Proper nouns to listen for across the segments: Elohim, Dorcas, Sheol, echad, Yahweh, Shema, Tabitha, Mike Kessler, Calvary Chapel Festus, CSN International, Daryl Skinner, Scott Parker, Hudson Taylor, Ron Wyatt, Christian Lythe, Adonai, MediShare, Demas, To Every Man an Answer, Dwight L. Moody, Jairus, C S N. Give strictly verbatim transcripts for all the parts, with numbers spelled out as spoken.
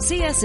C S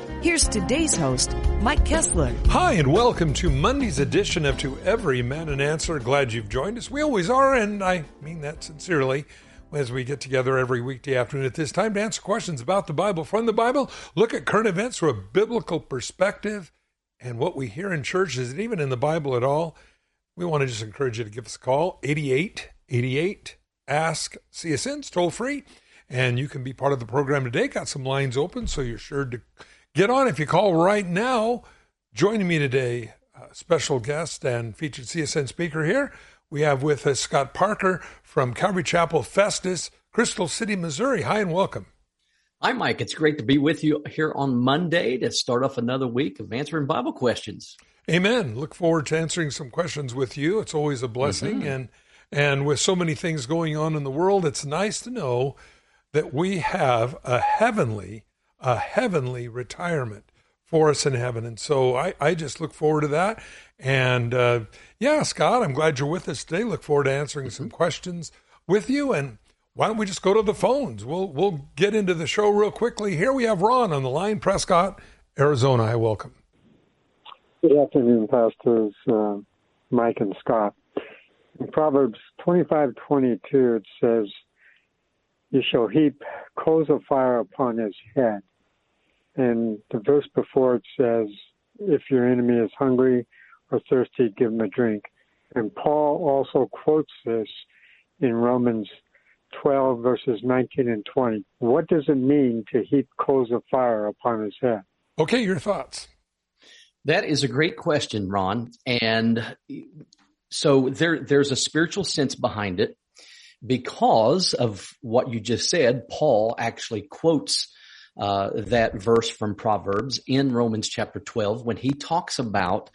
Here's today's host, Mike Kessler. Hi, and welcome to Monday's edition of To Every Man an Answer. Glad you've joined us. We always are, and I mean that sincerely, as we get together every weekday afternoon at this time to answer questions about the Bible, from the Bible, look at current events from a biblical perspective, and what we hear in church, is it even in the Bible at all? We want to just encourage you to give us a call, eight eight eight, eight eight, ask C S N. It's toll free, and you can be part of the program today. Got some lines open, so you're sure to get on if you call right now. Joining me today, uh, special guest and featured C S N speaker here, we have with us Scott Parker from Calvary Chapel Festus, Crystal City, Missouri. Hi and welcome. Hi, Mike. It's great to be with you here on Monday to start off another week of answering Bible questions. Amen. Look forward to answering some questions with you. It's always a blessing. Mm-hmm. And, and with so many things going on in the world, it's nice to know that we have a heavenly a heavenly retirement for us in heaven. And so I, I just look forward to that. And uh, yeah, Scott, I'm glad you're with us today. Look forward to answering mm-hmm. some questions with you. And why don't we just go to the phones? We'll we'll get into the show real quickly. Here we have Ron on the line, Prescott, Arizona. Hi, welcome. Good afternoon, Pastors uh, Mike and Scott. In Proverbs twenty-five twenty-two, it says, "You shall heap coals of fire upon his head." And the verse before it says, "If your enemy is hungry or thirsty, give him a drink." And Paul also quotes this in Romans twelve, verses nineteen and twenty. What does it mean to heap coals of fire upon his head? Okay, your thoughts. That is a great question, Ron. And so there, there's a spiritual sense behind it. Because of what you just said, Paul actually quotes uh, that verse from Proverbs in Romans chapter twelve when he talks about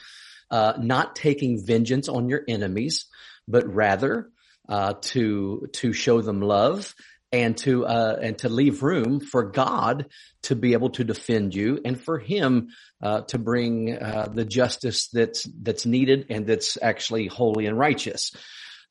uh, not taking vengeance on your enemies, but rather uh, to to show them love and to uh, and to leave room for God to be able to defend you and for Him uh, to bring uh, the justice that's that's needed and that's actually holy and righteous.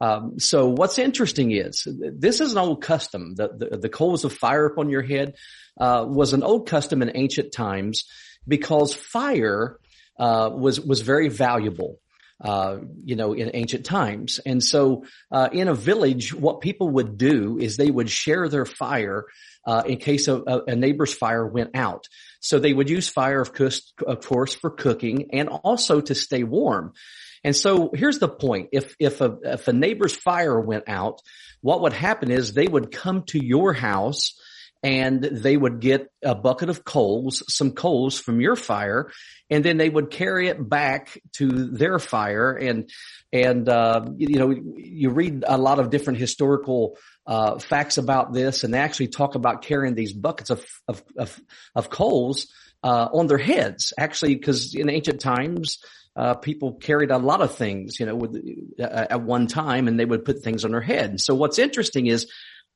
Um, so what's interesting is this is an old custom. The, the, the coals of fire upon your head uh, was an old custom in ancient times because fire uh, was was very valuable, uh, you know, in ancient times. And so uh, in a village, what people would do is they would share their fire uh, in case a, a neighbor's fire went out. So they would use fire, of course, of course, for cooking and also to stay warm. And so here's the point. If, if a, if a neighbor's fire went out, what would happen is they would come to your house and they would get a bucket of coals, some coals from your fire, and then they would carry it back to their fire. And, and, uh, you know, you read a lot of different historical, uh, facts about this, and they actually talk about carrying these buckets of, of, of, of coals, uh, on their heads, actually, because in ancient times, Uh, people carried a lot of things, you know, with, uh, at one time, and they would put things on their head. And so what's interesting is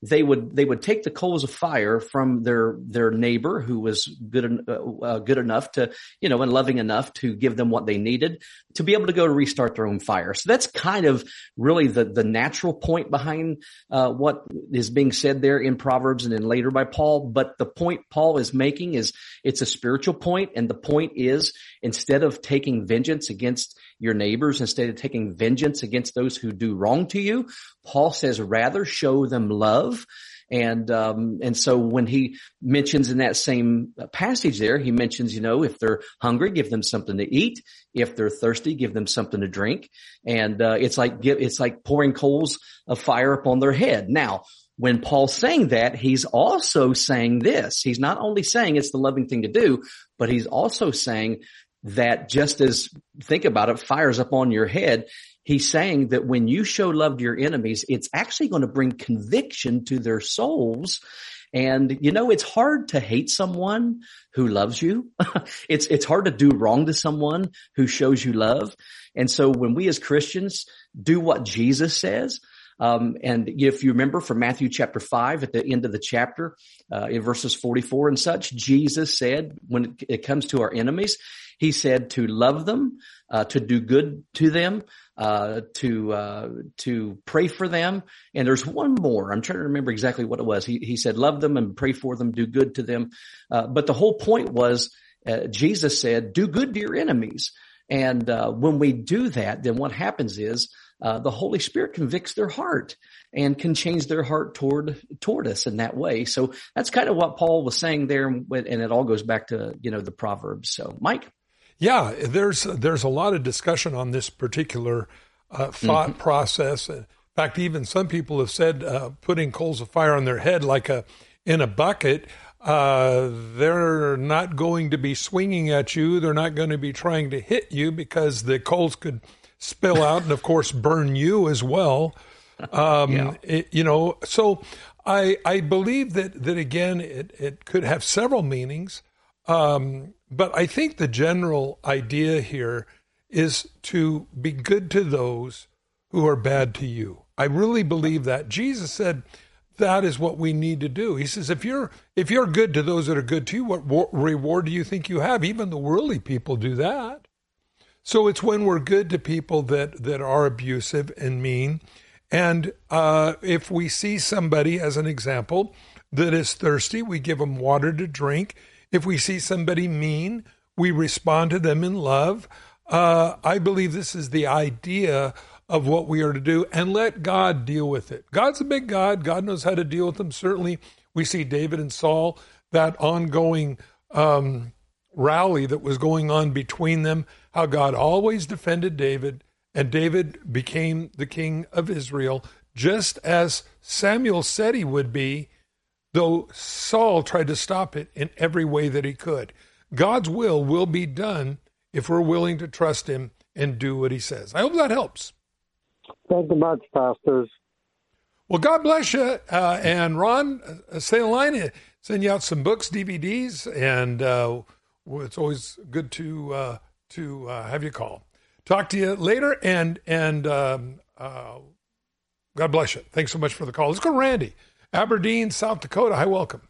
they would, they would take the coals of fire from their, their neighbor who was good, uh, good enough to, you know, and loving enough to give them what they needed to be able to go to restart their own fire. So that's kind of really the, the natural point behind, uh, what is being said there in Proverbs and then later by Paul. But the point Paul is making is it's a spiritual point, and the point is, instead of taking vengeance against your neighbors, instead of taking vengeance against those who do wrong to you, Paul says rather show them love. And, um, and so when he mentions in that same passage there, he mentions, you know, if they're hungry, give them something to eat. If they're thirsty, give them something to drink. And, uh, it's like, give, it's like pouring coals of fire upon their head. Now, when Paul's saying that, he's also saying this. He's not only saying it's the loving thing to do, but he's also saying that just as, think about it, fire's up on your head. He's saying that when you show love to your enemies, it's actually going to bring conviction to their souls. And, you know, it's hard to hate someone who loves you. it's it's hard to do wrong to someone who shows you love. And so when we as Christians do what Jesus says, Um, and if you remember from Matthew chapter five, at the end of the chapter, uh, in verses forty-four and such, Jesus said, when it comes to our enemies, he said to love them, uh, to do good to them, uh, to, uh, to pray for them. And there's one more. I'm trying to remember exactly what it was. He, he said, love them and pray for them, do good to them. Uh, but the whole point was, uh, Jesus said, do good to your enemies. And, uh, when we do that, then what happens is, Uh, the Holy Spirit convicts their heart and can change their heart toward, toward us in that way. So that's kind of what Paul was saying there. And it all goes back to, you know, the Proverbs. So, Mike. Yeah, there's, there's a lot of discussion on this particular uh, thought mm-hmm. process. In fact, even some people have said uh, putting coals of fire on their head, like a, in a bucket, uh, they're not going to be swinging at you. They're not going to be trying to hit you because the coals could spill out and, of course, burn you as well. Um, yeah. it, you know, so I I believe that, that again, it, it could have several meanings. Um, but I think the general idea here is to be good to those who are bad to you. I really believe that. Jesus said that is what we need to do. He says, if you're if you're good to those that are good to you, what, what reward do you think you have? Even the worldly people do that. So it's when we're good to people that, that are abusive and mean. And uh, if we see somebody, as an example, that is thirsty, we give them water to drink. If we see somebody mean, we respond to them in love. Uh, I believe this is the idea of what we are to do, and let God deal with it. God's a big God. God knows how to deal with them. Certainly, we see David and Saul, that ongoing um rally that was going on between them, how God always defended David, and David became the king of Israel, just as Samuel said he would be, though Saul tried to stop it in every way that he could. God's will will be done if we're willing to trust him and do what he says. I hope that helps. Thank you much, pastors. Well, God bless you. Uh, and Ron, uh, stay in line, send you out some books, D V Ds, and uh it's always good to uh, to uh, have you call. Talk to you later, and and um, uh, God bless you. Thanks so much for the call. Let's go to Randy, Aberdeen, South Dakota. Hi, welcome.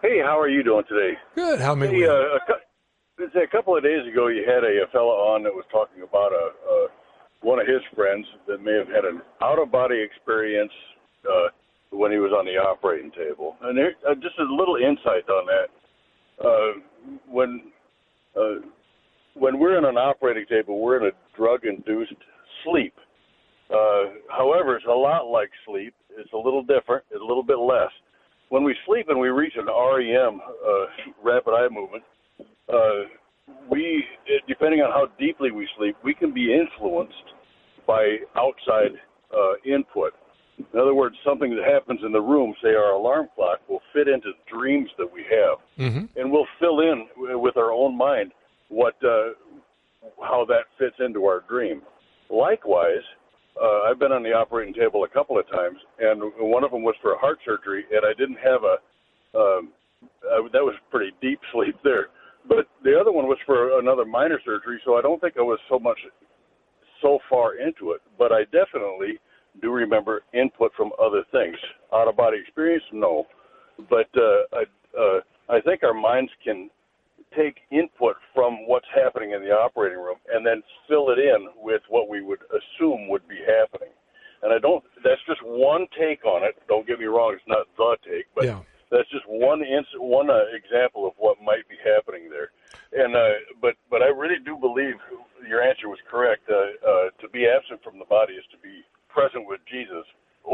Hey, how are you doing today? Good. How many? Hey, uh, a, cu- a couple of days ago, you had a, a fellow on that was talking about a, a one of his friends that may have had an out-of-body experience uh, when he was on the operating table, and there, uh, just a little insight on that. Uh, when uh, when we're in an operating table, we're in a drug-induced sleep. Uh, however, it's a lot like sleep. It's a little different. It's a little bit less. When we sleep and we reach an R E M, uh, rapid eye movement, uh, we, depending on how deeply we sleep, we can be influenced by outside uh, input. In other words, something that happens in the room, say our alarm clock, will fit into dreams that we have, mm-hmm. and we'll fill in with our own mind what uh, how that fits into our dream. Likewise, uh, I've been on the operating table a couple of times, and one of them was for heart surgery, and I didn't have a um, I, that was pretty deep sleep there. But the other one was for another minor surgery, so I don't think I was so much so far into it, but I definitely do remember input from other things. Out-of-body experience, no. But uh, I, uh, I think our minds can take input from what's happening in the operating room and then fill it in with what we would assume would be happening. And I don't, that's just one take on it. Don't get me wrong, it's not the take, but yeah. That's just one ins- one uh, example of what might be happening there. And uh, but, but I really do believe your answer was correct. Uh, uh, to be absent from the body is to be present with Jesus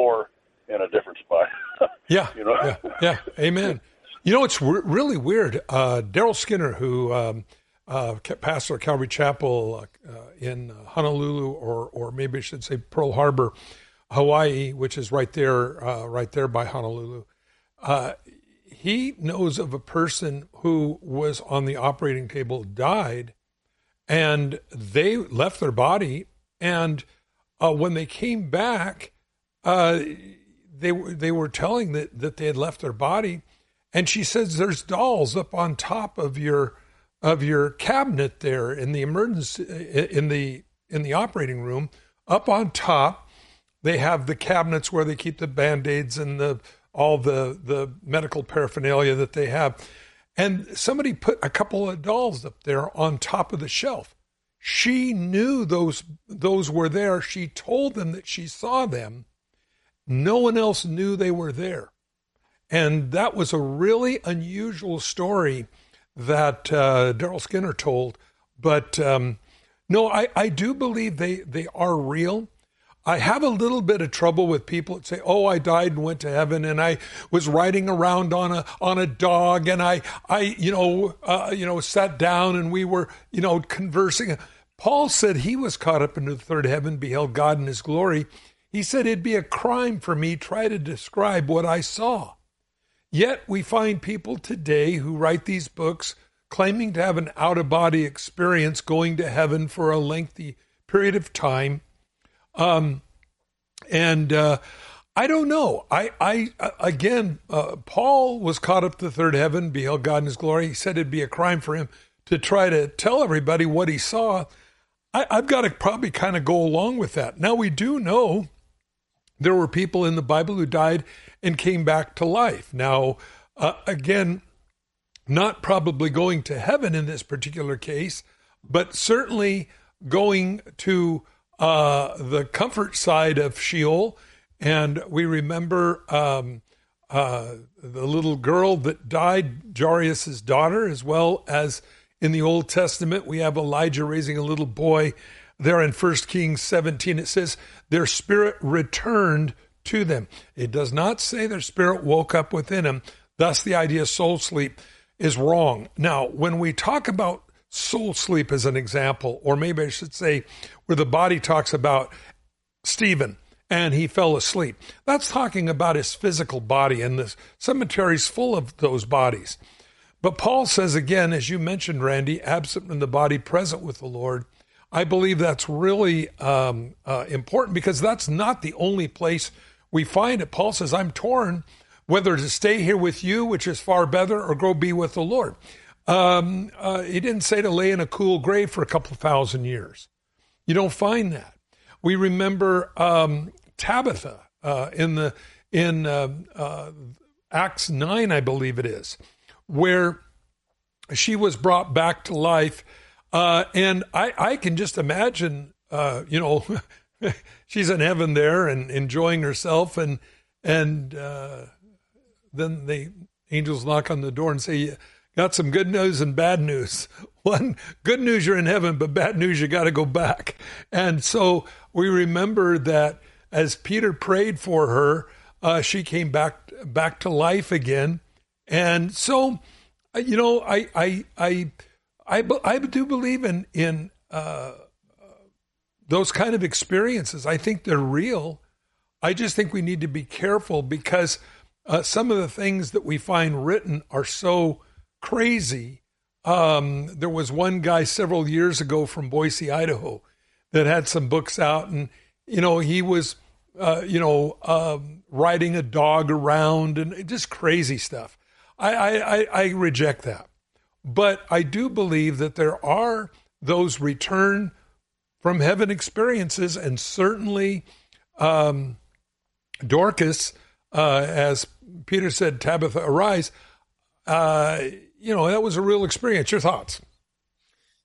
or in a different spot. yeah, you know? yeah, yeah. Amen. You know, it's re- really weird. Uh, Daryl Skinner, who um, uh, pastor at Calvary Chapel uh, in Honolulu, or or maybe I should say Pearl Harbor, Hawaii, which is right there, uh, right there by Honolulu. Uh, he knows of a person who was on the operating table, died, and they left their body, and Uh, when they came back, uh, they were they were telling that, that they had left their body, and she says there's dolls up on top of your of your cabinet there in the emergency in the in the operating room. Up on top, they have the cabinets where they keep the Band-Aids and the all the the medical paraphernalia that they have. And somebody put a couple of dolls up there on top of the shelf. She knew those those were there. She told them that she saw them. No one else knew they were there. And that was a really unusual story that uh, Daryl Skinner told. But um, no, I, I do believe they, they are real. I have a little bit of trouble with people that say, oh, I died and went to heaven, and I was riding around on a on a dog, and I, I you know, uh, you know, sat down and we were, you know, conversing. Paul said he was caught up into the third heaven, beheld God in his glory. He said it'd be a crime for me to try to describe what I saw. Yet we find people today who write these books claiming to have an out-of-body experience going to heaven for a lengthy period of time. Um, and, uh, I don't know. I, I, again, uh, Paul was caught up to the third heaven, beheld God in his glory. He said it'd be a crime for him to try to tell everybody what he saw. I, I've got to probably kind of go along with that. Now, we do know there were people in the Bible who died and came back to life. Now, uh, again, not probably going to heaven in this particular case, but certainly going to Uh, the comfort side of Sheol. And we remember um, uh, the little girl that died, Jairus' daughter, as well as in the Old Testament, we have Elijah raising a little boy there in First Kings seventeen. It says, their spirit returned to them. It does not say their spirit woke up within them. Thus, the idea of soul sleep is wrong. Now, when we talk about soul sleep as an example, or maybe I should say where the body talks about Stephen and he fell asleep. That's talking about his physical body, and the cemetery's full of those bodies. But Paul says again, as you mentioned, Randy, absent in the body, present with the Lord. I believe that's really um, uh, important, because that's not the only place we find it. Paul says, I'm torn whether to stay here with you, which is far better, or go be with the Lord. Um, uh, he didn't say to lay in a cool grave for a couple thousand years. You don't find that. We remember um, Tabitha uh, in the in uh, uh, Acts nine, I believe it is, where she was brought back to life. Uh, and I, I can just imagine, uh, you know, she's in heaven there and enjoying herself, and and uh, then the angels knock on the door and say, got some good news and bad news. One, good news, you're in heaven, but bad news, you got to go back. And so we remember that as Peter prayed for her, uh, she came back back to life again. And so, you know, I I I I, I do believe in in uh, those kind of experiences. I think they're real. I just think we need to be careful, because uh, some of the things that we find written are so crazy. Um, there was one guy several years ago from Boise, Idaho, that had some books out, and you know he was, uh, you know, um, riding a dog around and just crazy stuff. I, I, I, I reject that, but I do believe that there are those return from heaven experiences, and certainly um, Dorcas, uh, as Peter said, Tabitha, arise. Uh, You know, that was a real experience. Your thoughts?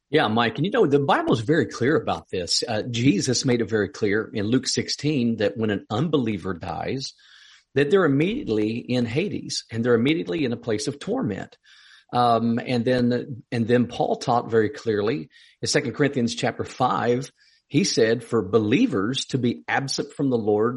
Yeah, Mike. And, you know, the Bible is very clear about this. Uh, Jesus made it very clear in Luke sixteen that when an unbeliever dies, that they're immediately in Hades, and they're immediately in a place of torment. Um, and then and then Paul taught very clearly in Second Corinthians chapter five, he said for believers to be absent from the Lord,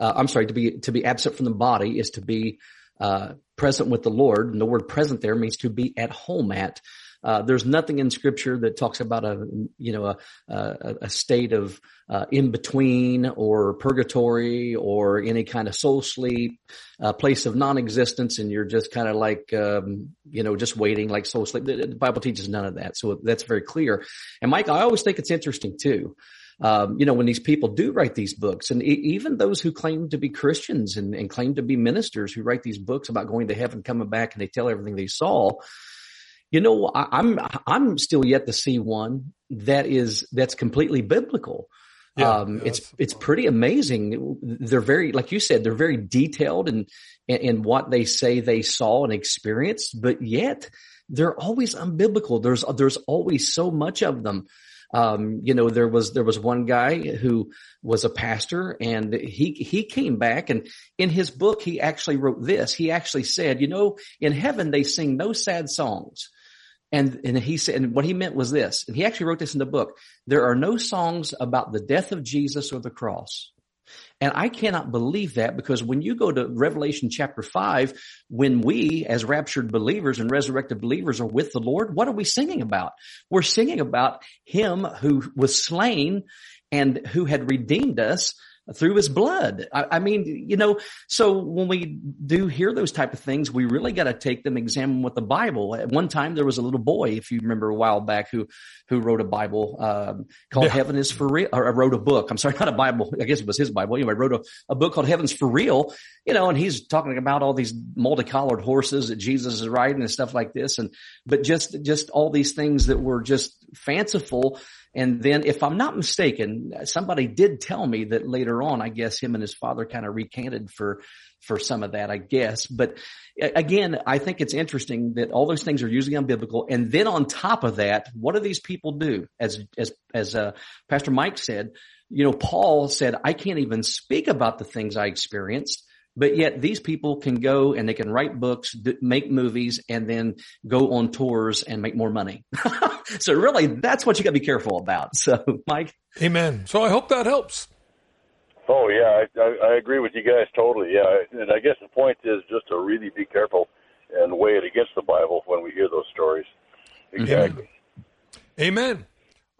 uh, I'm sorry, to be to be absent from the body is to be Uh, present with the Lord. And the word present there means to be at home at. Uh, there's nothing in Scripture that talks about a, you know, a, a, a state of uh, in between or purgatory or any kind of soul sleep, a place of non-existence. And you're just kind of like, um, you know, just waiting like soul sleep. The, the Bible teaches none of that. So that's very clear. And Mike, I always think it's interesting too. um, you know, when these people do write these books, and e- even those who claim to be Christians and, and claim to be ministers who write these books about going to heaven, coming back, and they tell everything they saw. You know, I, I'm I'm still yet to see one that is that's completely biblical. Yeah, um, yeah, it's it's pretty amazing. They're very, like you said, they're very detailed in, in, in what they say they saw and experienced, but yet they're always unbiblical. There's there's always so much of them. Um, you know, there was there was one guy who was a pastor, and he he came back, and in his book he actually wrote this. He actually said, you know, in heaven they sing no sad songs. And, and he said, and what he meant was this, and he actually wrote this in the book: there are no songs about the death of Jesus or the cross. And I cannot believe that, because when you go to Revelation chapter five, when we as raptured believers and resurrected believers are with the Lord, what are we singing about? We're singing about him who was slain and who had redeemed us through his blood. I, I mean, you know, so when we do hear those type of things, we really got to take them, examine with the Bible. At one time, there was a little boy, if you remember a while back, who, who wrote a Bible, um, called yeah. Heaven is for Real, or wrote a book. I'm sorry, not a Bible. I guess it was his Bible. Anyway, wrote a, a book called Heaven's for Real, you know, and he's talking about all these multicolored horses that Jesus is riding and stuff like this. And, but just, just all these things that were just fanciful. And then, if I'm not mistaken, somebody did tell me that later on, I guess him and his father kind of recanted for, for some of that, I guess. But again, I think it's interesting that all those things are usually unbiblical. And then on top of that, what do these people do? As, as, as, uh, Pastor Mike said, you know, Paul said, I can't even speak about the things I experienced. But yet these people can go and they can write books, d- make movies, and then go on tours and make more money. So really, that's what you got to be careful about. So, Mike. Amen. So I hope that helps. Oh, yeah. I, I, I agree with you guys totally. Yeah. And I guess the point is just to really be careful and weigh it against the Bible when we hear those stories. Exactly. Mm-hmm. Amen.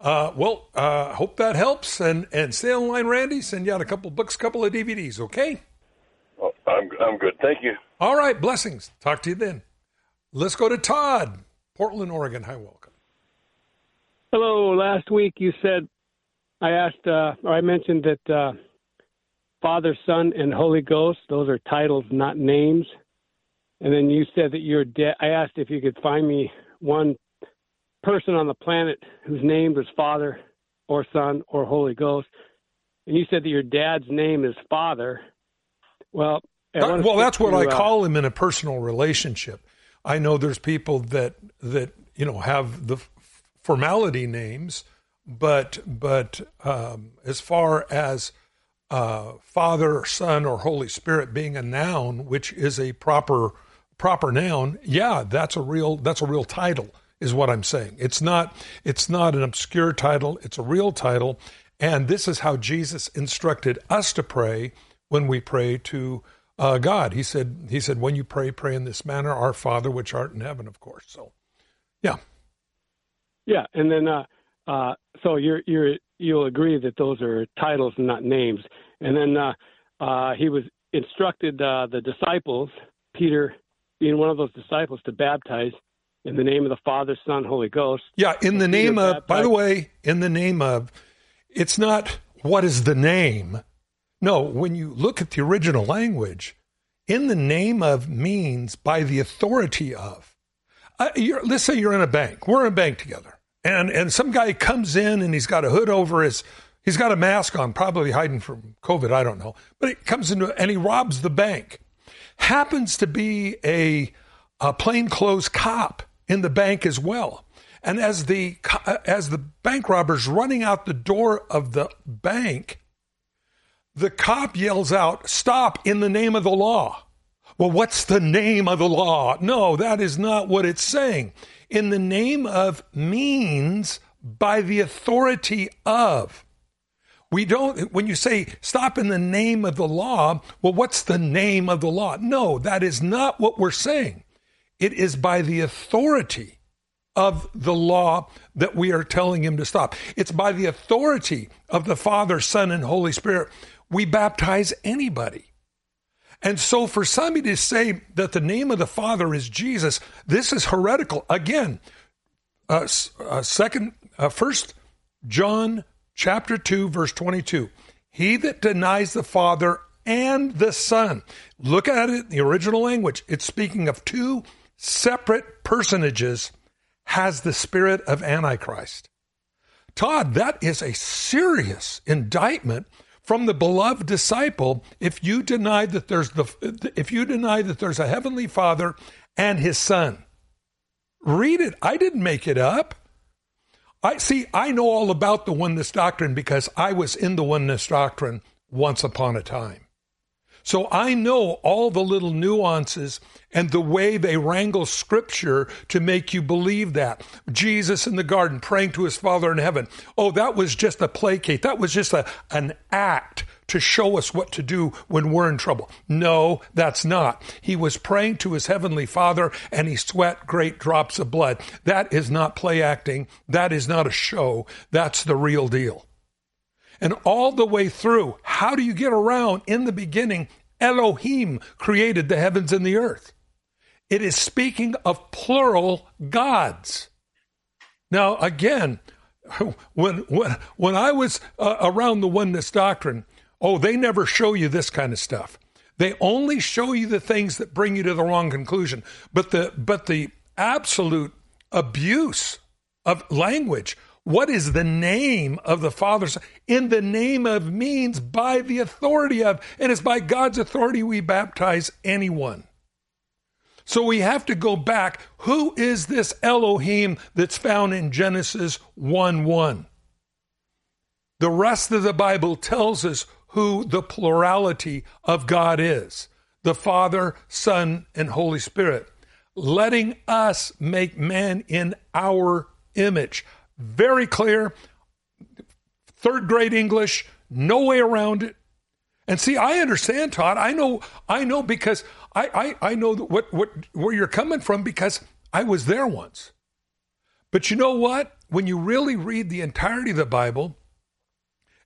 Uh, well, I uh, hope that helps. And, and stay online, Randy. Send you out a couple books, couple of D V Ds, okay? I'm, I'm good. Thank you. All right. Blessings. Talk to you then. Let's go to Todd, Portland, Oregon. Hi, welcome. Hello. Last week you said, I asked, uh, or I mentioned that uh, Father, Son, and Holy Ghost, those are titles, not names. And then you said that you're dead. I asked if you could find me one person on the planet whose name was Father or Son or Holy Ghost. And you said that your dad's name is Father. Well, that, well, that's what I uh, call him in a personal relationship. I know there's people that that you know have the f- formality names, but but um, as far as uh, Father, Son, or Holy Spirit being a noun, which is a proper proper noun, yeah, that's a real that's a real title, is what I'm saying. It's not it's not an obscure title. It's a real title, and this is how Jesus instructed us to pray. When we pray to uh, God, he said, he said, when you pray, pray in this manner, our Father, which art in heaven, of course. So, yeah. Yeah. And then, uh, uh, so you're, you're, you'll agree that those are titles and not names. And then uh, uh, he was instructed uh, the disciples, Peter being one of those disciples, to baptize in the name of the Father, Son, Holy Ghost. Yeah. In the name Peter of, baptized. By the way, in the name of, it's not what is the name. No, when you look at the original language, in the name of means by the authority of. Uh, you're, let's say you're in a bank. We're in a bank together. And and some guy comes in and he's got a hood over his, he's got a mask on, probably hiding from COVID, I don't know. But he comes into and he robs the bank. Happens to be a, a plainclothes cop in the bank as well. And as the as the bank robber's running out the door of the bank, the cop yells out, "Stop, in the name of the law." Well, what's the name of the law? No, that is not what it's saying. In the name of means by the authority of. We don't, when you say stop in the name of the law, well, what's the name of the law? No, that is not what we're saying. It is by the authority of the law that we are telling him to stop. It's by the authority of the Father, Son, and Holy Spirit. We baptize anybody. And so for somebody to say that the name of the Father is Jesus, this is heretical. Again, uh, uh, second, uh, First John chapter two, verse twenty-two. He that denies the Father and the Son. Look at it in the original language. It's speaking of two separate personages, has the spirit of Antichrist. Todd, that is a serious indictment from the beloved disciple. If you deny that there's the, if you deny that there's a heavenly Father and his Son, read it. I didn't make it up. I see. I know all about the oneness doctrine because I was in the oneness doctrine once upon a time. So I know all the little nuances and the way they wrangle scripture to make you believe that. Jesus in the garden praying to his Father in heaven. Oh, that was just a placate. That was just a, an act to show us what to do when we're in trouble. No, that's not. He was praying to his heavenly Father and he sweat great drops of blood. That is not play acting. That is not a show. That's the real deal. And all the way through, how do you get around in the beginning? Elohim created the heavens and the earth. It is speaking of plural gods. Now, again, when when, when I was uh, around the oneness doctrine, oh, they never show you this kind of stuff. They only show you the things that bring you to the wrong conclusion. But the but the absolute abuse of language. What is the name of the Father? In the name of means by the authority of, and it's by God's authority we baptize anyone. So we have to go back. Who is this Elohim that's found in Genesis one one? The rest of the Bible tells us who the plurality of God is. The Father, Son, and Holy Spirit. Letting us make man in our image. Very clear, third grade English, no way around it. And see, I understand, Todd. I know, I know because I, I, I know what, what, where you're coming from because I was there once. But you know what? When you really read the entirety of the Bible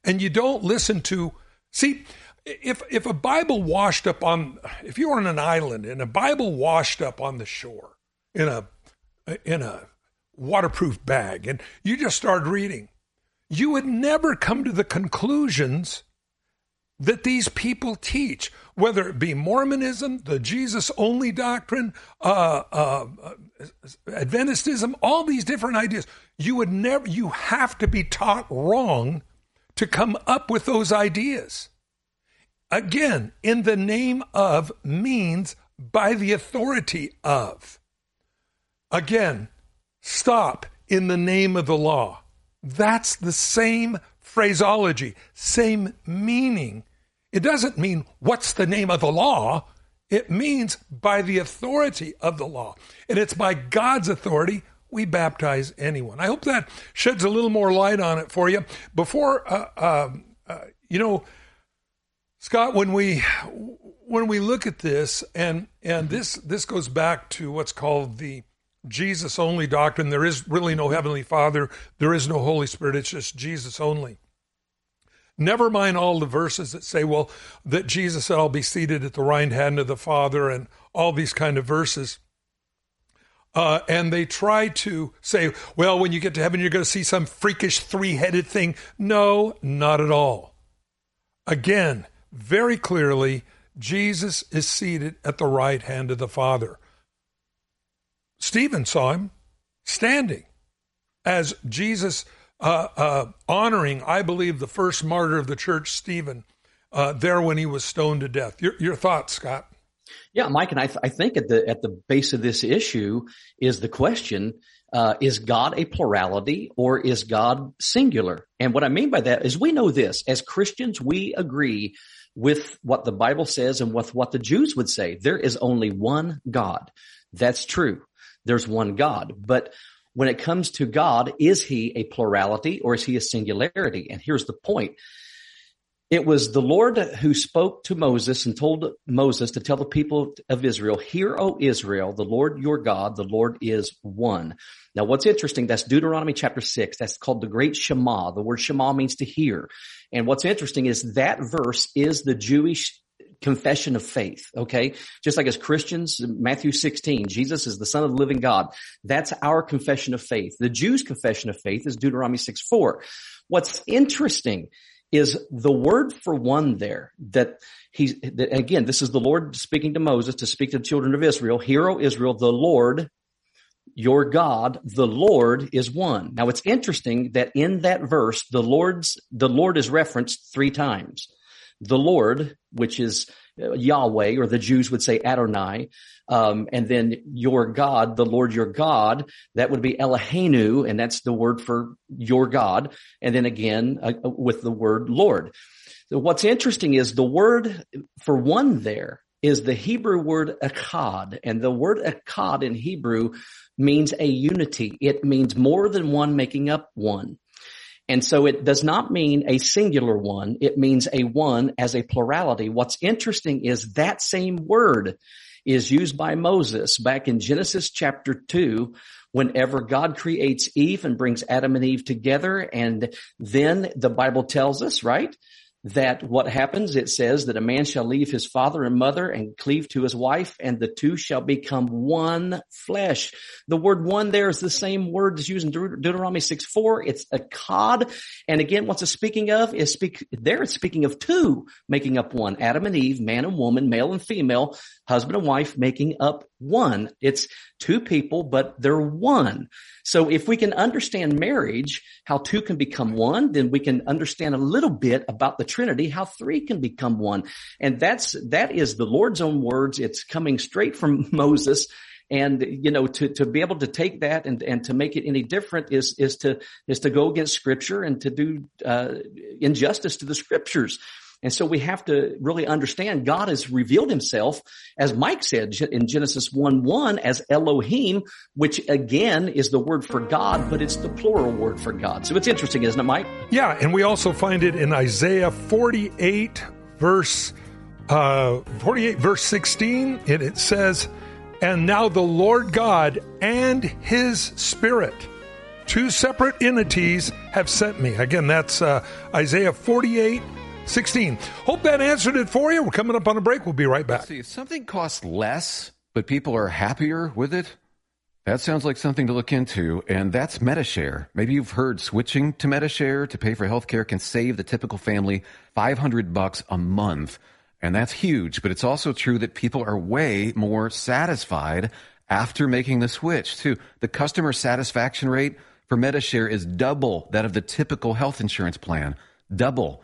and you don't listen to, see, if, if a Bible washed up on, if you were on an island and a Bible washed up on the shore in a, in a, waterproof bag, and you just started reading, you would never come to the conclusions that these people teach, whether it be Mormonism, the Jesus-only doctrine, uh, uh, Adventism, all these different ideas. You would never, you have to be taught wrong to come up with those ideas. Again, in the name of means by the authority of. Again, stop in the name of the law. That's the same phraseology, same meaning. It doesn't mean what's the name of the law. It means by the authority of the law. And it's by God's authority we baptize anyone. I hope that sheds a little more light on it for you. Before, uh, uh, uh, you know, Scott, when we when we look at this, and and this this goes back to what's called the Jesus only doctrine. There is really no Heavenly Father. There is no Holy Spirit. It's just Jesus only. Never mind all the verses that say, well, that Jesus said, I'll be seated at the right hand of the Father and all these kind of verses. Uh, and they try to say, well, when you get to heaven, you're going to see some freakish three-headed thing. No, not at all. Again, very clearly, Jesus is seated at the right hand of the Father. Stephen saw him standing as Jesus uh, uh, honoring, I believe, the first martyr of the church, Stephen, uh, there when he was stoned to death. Your, your thoughts, Scott? Yeah, Mike, and I, th- I think at the at the base of this issue is the question, uh, is God a plurality or is God singular? And what I mean by that is we know this. As Christians, we agree with what the Bible says and with what the Jews would say. There is only one God. That's true. There's one God. But when it comes to God, is he a plurality or is he a singularity? And here's the point. It was the Lord who spoke to Moses and told Moses to tell the people of Israel, hear, O Israel, the Lord your God, the Lord is one. Now, what's interesting, that's Deuteronomy chapter six. That's called the great Shema. The word Shema means to hear. And what's interesting is that verse is the Jewish confession of faith, okay? Just like as Christians, Matthew sixteen, Jesus is the Son of the living God. That's our confession of faith. The Jews' confession of faith is Deuteronomy six four. What's interesting is the word for one there that he, that again, this is the Lord speaking to Moses to speak to the children of Israel. Hear, O Israel, the Lord your God, the Lord is one. Now it's interesting that in that verse, the Lord's, the Lord is referenced three times. The Lord, which is Yahweh, or the Jews would say Adonai, um, and then your God, the Lord your God, that would be Eloheinu, and that's the word for your God, and then again uh, with the word Lord. So what's interesting is the word for one there is the Hebrew word echad, and the word echad in Hebrew means a unity. It means more than one making up one. And so it does not mean a singular one. It means a one as a plurality. What's interesting is that same word is used by Moses back in Genesis chapter two, whenever God creates Eve and brings Adam and Eve together. And then the Bible tells us, right, that what happens, it says that a man shall leave his father and mother and cleave to his wife, and the two shall become one flesh. The word one there is the same word that's used in Deut- Deuteronomy six four. It's echad. And again, what's it speaking of? Is speak, there it's speaking of two making up one. Adam and Eve, man and woman, male and female, husband and wife making up one. It's two people, but they're one. So if we can understand marriage, how two can become one, then we can understand a little bit about the Trinity, how three can become one. And that's, that is the Lord's own words. It's coming straight from Moses. And, you know, to, to be able to take that and, and to make it any different is, is to, is to go against scripture and to do, uh, injustice to the scriptures. And so we have to really understand God has revealed himself, as Mike said in Genesis one one, as Elohim, which again is the word for God, but it's the plural word for God. So it's interesting, isn't it, Mike? Yeah, and we also find it in Isaiah forty-eight, verse sixteen, and it says, "And now the Lord God and his Spirit, two separate entities, have sent me." Again, that's uh, Isaiah forty-eight sixteen. Hope that answered it for you. We're coming up on a break. We'll be right back. See, if something costs less, but people are happier with it, that sounds like something to look into, and that's MediShare. Maybe you've heard switching to MediShare to pay for healthcare can save the typical family five hundred bucks a month, and that's huge, but it's also true that people are way more satisfied after making the switch, too. The customer satisfaction rate for MediShare is double that of the typical health insurance plan. Double.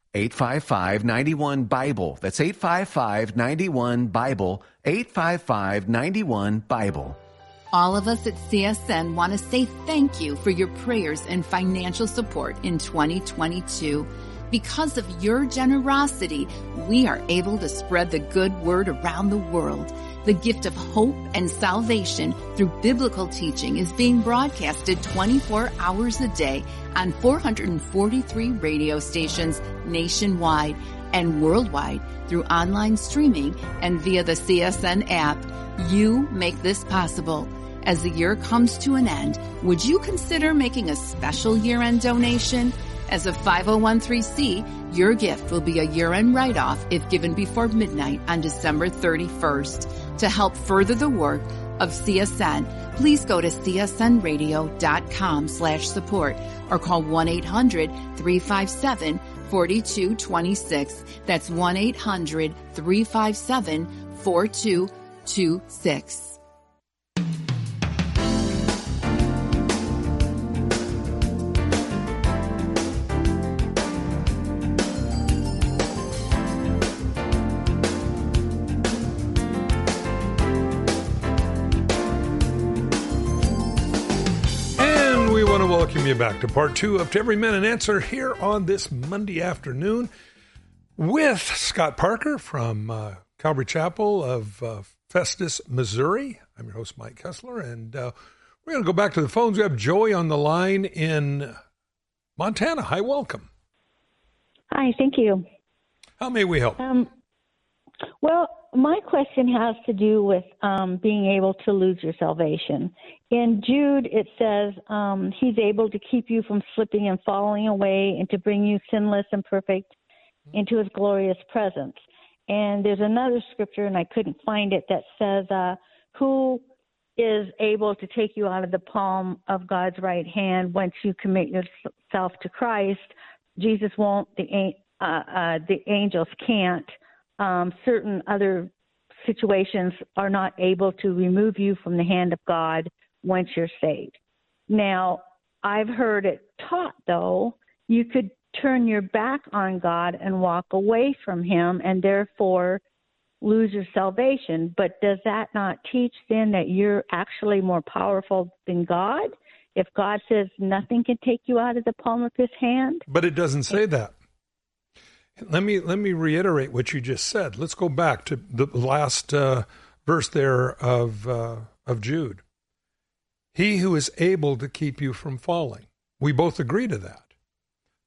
eight five five, nine one, BIBLE. That's eight five five, nine one, BIBLE. eight five five, nine one, BIBLE. All of us at C S N want to say thank you for your prayers and financial support in twenty twenty-two. Because of your generosity, we are able to spread the good word around the world. The gift of hope and salvation through biblical teaching is being broadcasted twenty-four hours a day on four hundred forty-three radio stations nationwide and worldwide through online streaming and via the C S N app. You make this possible. As the year comes to an end, would you consider making a special year-end donation? As a five oh one c three, your gift will be a year-end write-off if given before midnight on December thirty-first. To help further the work of C S N, please go to csnradio.com slash support or call one eight hundred, three five seven, four two two six. That's one eight hundred, three five seven, four two two six. You back to part two of To Every Man an Answer here on this Monday afternoon with Scott Parker from uh, Calvary Chapel of uh, Festus, Missouri. I'm your host, Mike Kessler, and uh, we're going to go back to the phones. We have Joey on the line in Montana. Hi, welcome. Hi, thank you. How may we help? Um, well, my question has to do with um, being able to lose your salvation. In Jude, it says um, he's able to keep you from slipping and falling away and to bring you sinless and perfect into his glorious presence. And there's another scripture, and I couldn't find it, that says uh, who is able to take you out of the palm of God's right hand once you commit yourself to Christ. Jesus won't, the, uh, uh, the angels can't. Um, certain other situations are not able to remove you from the hand of God once you're saved. Now, I've heard it taught, though, you could turn your back on God and walk away from him and therefore lose your salvation. But does that not teach then that you're actually more powerful than God? If God says nothing can take you out of the palm of his hand? But it doesn't say that. Let me let me reiterate what you just said. Let's go back to the last uh, verse there of uh, of Jude. He who is able to keep you from falling. We both agree to that.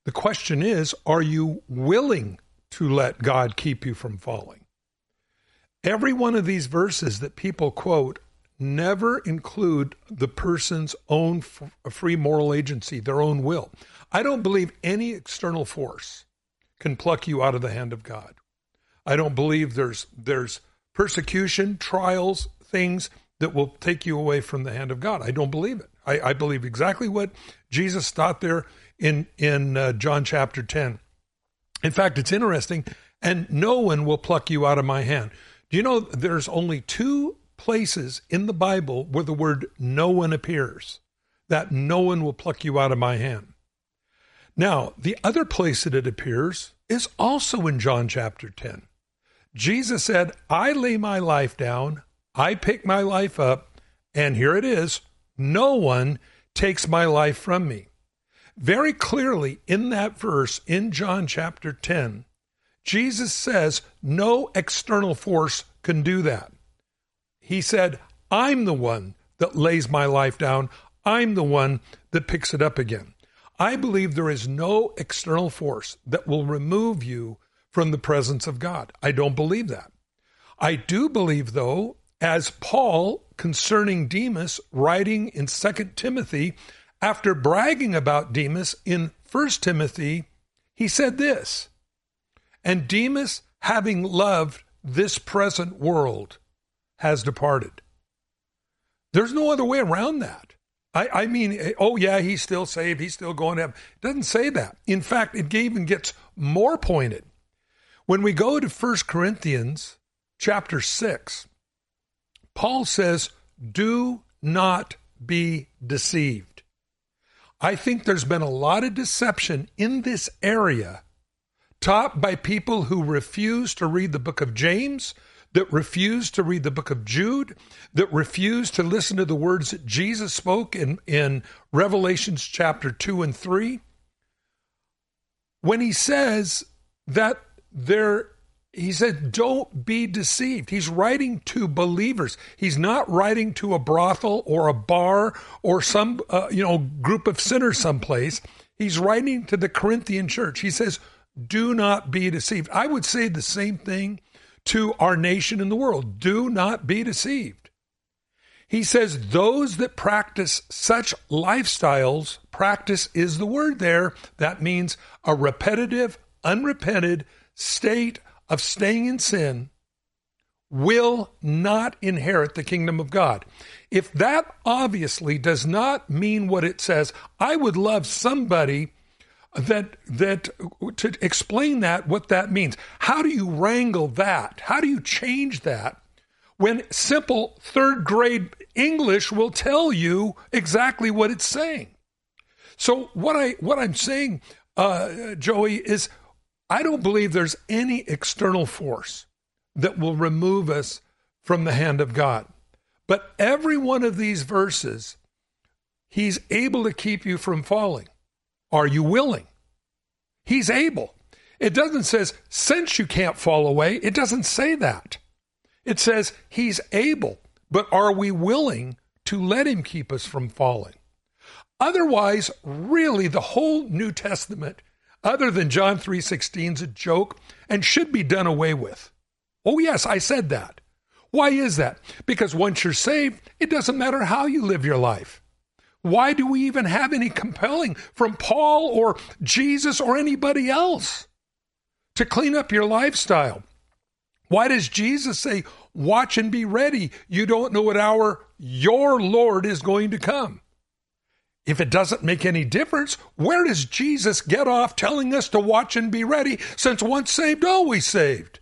The question is, are you willing to let God keep you from falling? Every one of these verses that people quote never include the person's own f- free moral agency, their own will. I don't believe any external force can pluck you out of the hand of God. I don't believe there's there's persecution, trials, things that will take you away from the hand of God. I don't believe it. I, I believe exactly what Jesus taught there in, in uh, John chapter ten. In fact, it's interesting, and no one will pluck you out of my hand. Do you know there's only two places in the Bible where the word no one appears, that no one will pluck you out of my hand. Now, the other place that it appears is also in John chapter ten. Jesus said, I lay my life down, I pick my life up, and here it is, no one takes my life from me. Very clearly in that verse, in John chapter ten, Jesus says no external force can do that. He said, I'm the one that lays my life down. I'm the one that picks it up again. I believe there is no external force that will remove you from the presence of God. I don't believe that. I do believe, though, as Paul concerning Demas writing in Second Timothy, after bragging about Demas in First Timothy, he said this, and Demas, having loved this present world, has departed. There's no other way around that. I, I mean, oh yeah, he's still saved. He's still going to heaven. It doesn't say that. In fact, it even gets more pointed. When we go to First Corinthians chapter six, Paul says, do not be deceived. I think there's been a lot of deception in this area taught by people who refuse to read the book of James, that refuse to read the book of Jude, that refuse to listen to the words that Jesus spoke in, in Revelations chapter two and three. When he says that there, he said, don't be deceived. He's writing to believers. He's not writing to a brothel or a bar or some uh, you know group of sinners someplace. He's writing to the Corinthian church. He says, do not be deceived. I would say the same thing to our nation and the world. Do not be deceived. He says those that practice such lifestyles, practice is the word there. That means a repetitive, unrepented state of staying in sin will not inherit the kingdom of God. If that obviously does not mean what it says, I would love somebody That that to explain that, what that means. How do you wrangle that? How do you change that when simple third grade English will tell you exactly what it's saying? So what I what I'm saying, uh, Joey, is I don't believe there's any external force that will remove us from the hand of God. But every one of these verses, he's able to keep you from falling. Are you willing? He's able. It doesn't say, since you can't fall away, it doesn't say that. It says he's able, but are we willing to let him keep us from falling? Otherwise, really, the whole New Testament, other than John three sixteen, is a joke and should be done away with. Oh, yes, I said that. Why is that? Because once you're saved, it doesn't matter how you live your life. Why do we even have any compelling from Paul or Jesus or anybody else to clean up your lifestyle? Why does Jesus say, watch and be ready? You don't know what hour your Lord is going to come. If it doesn't make any difference, where does Jesus get off telling us to watch and be ready, since once saved, always saved?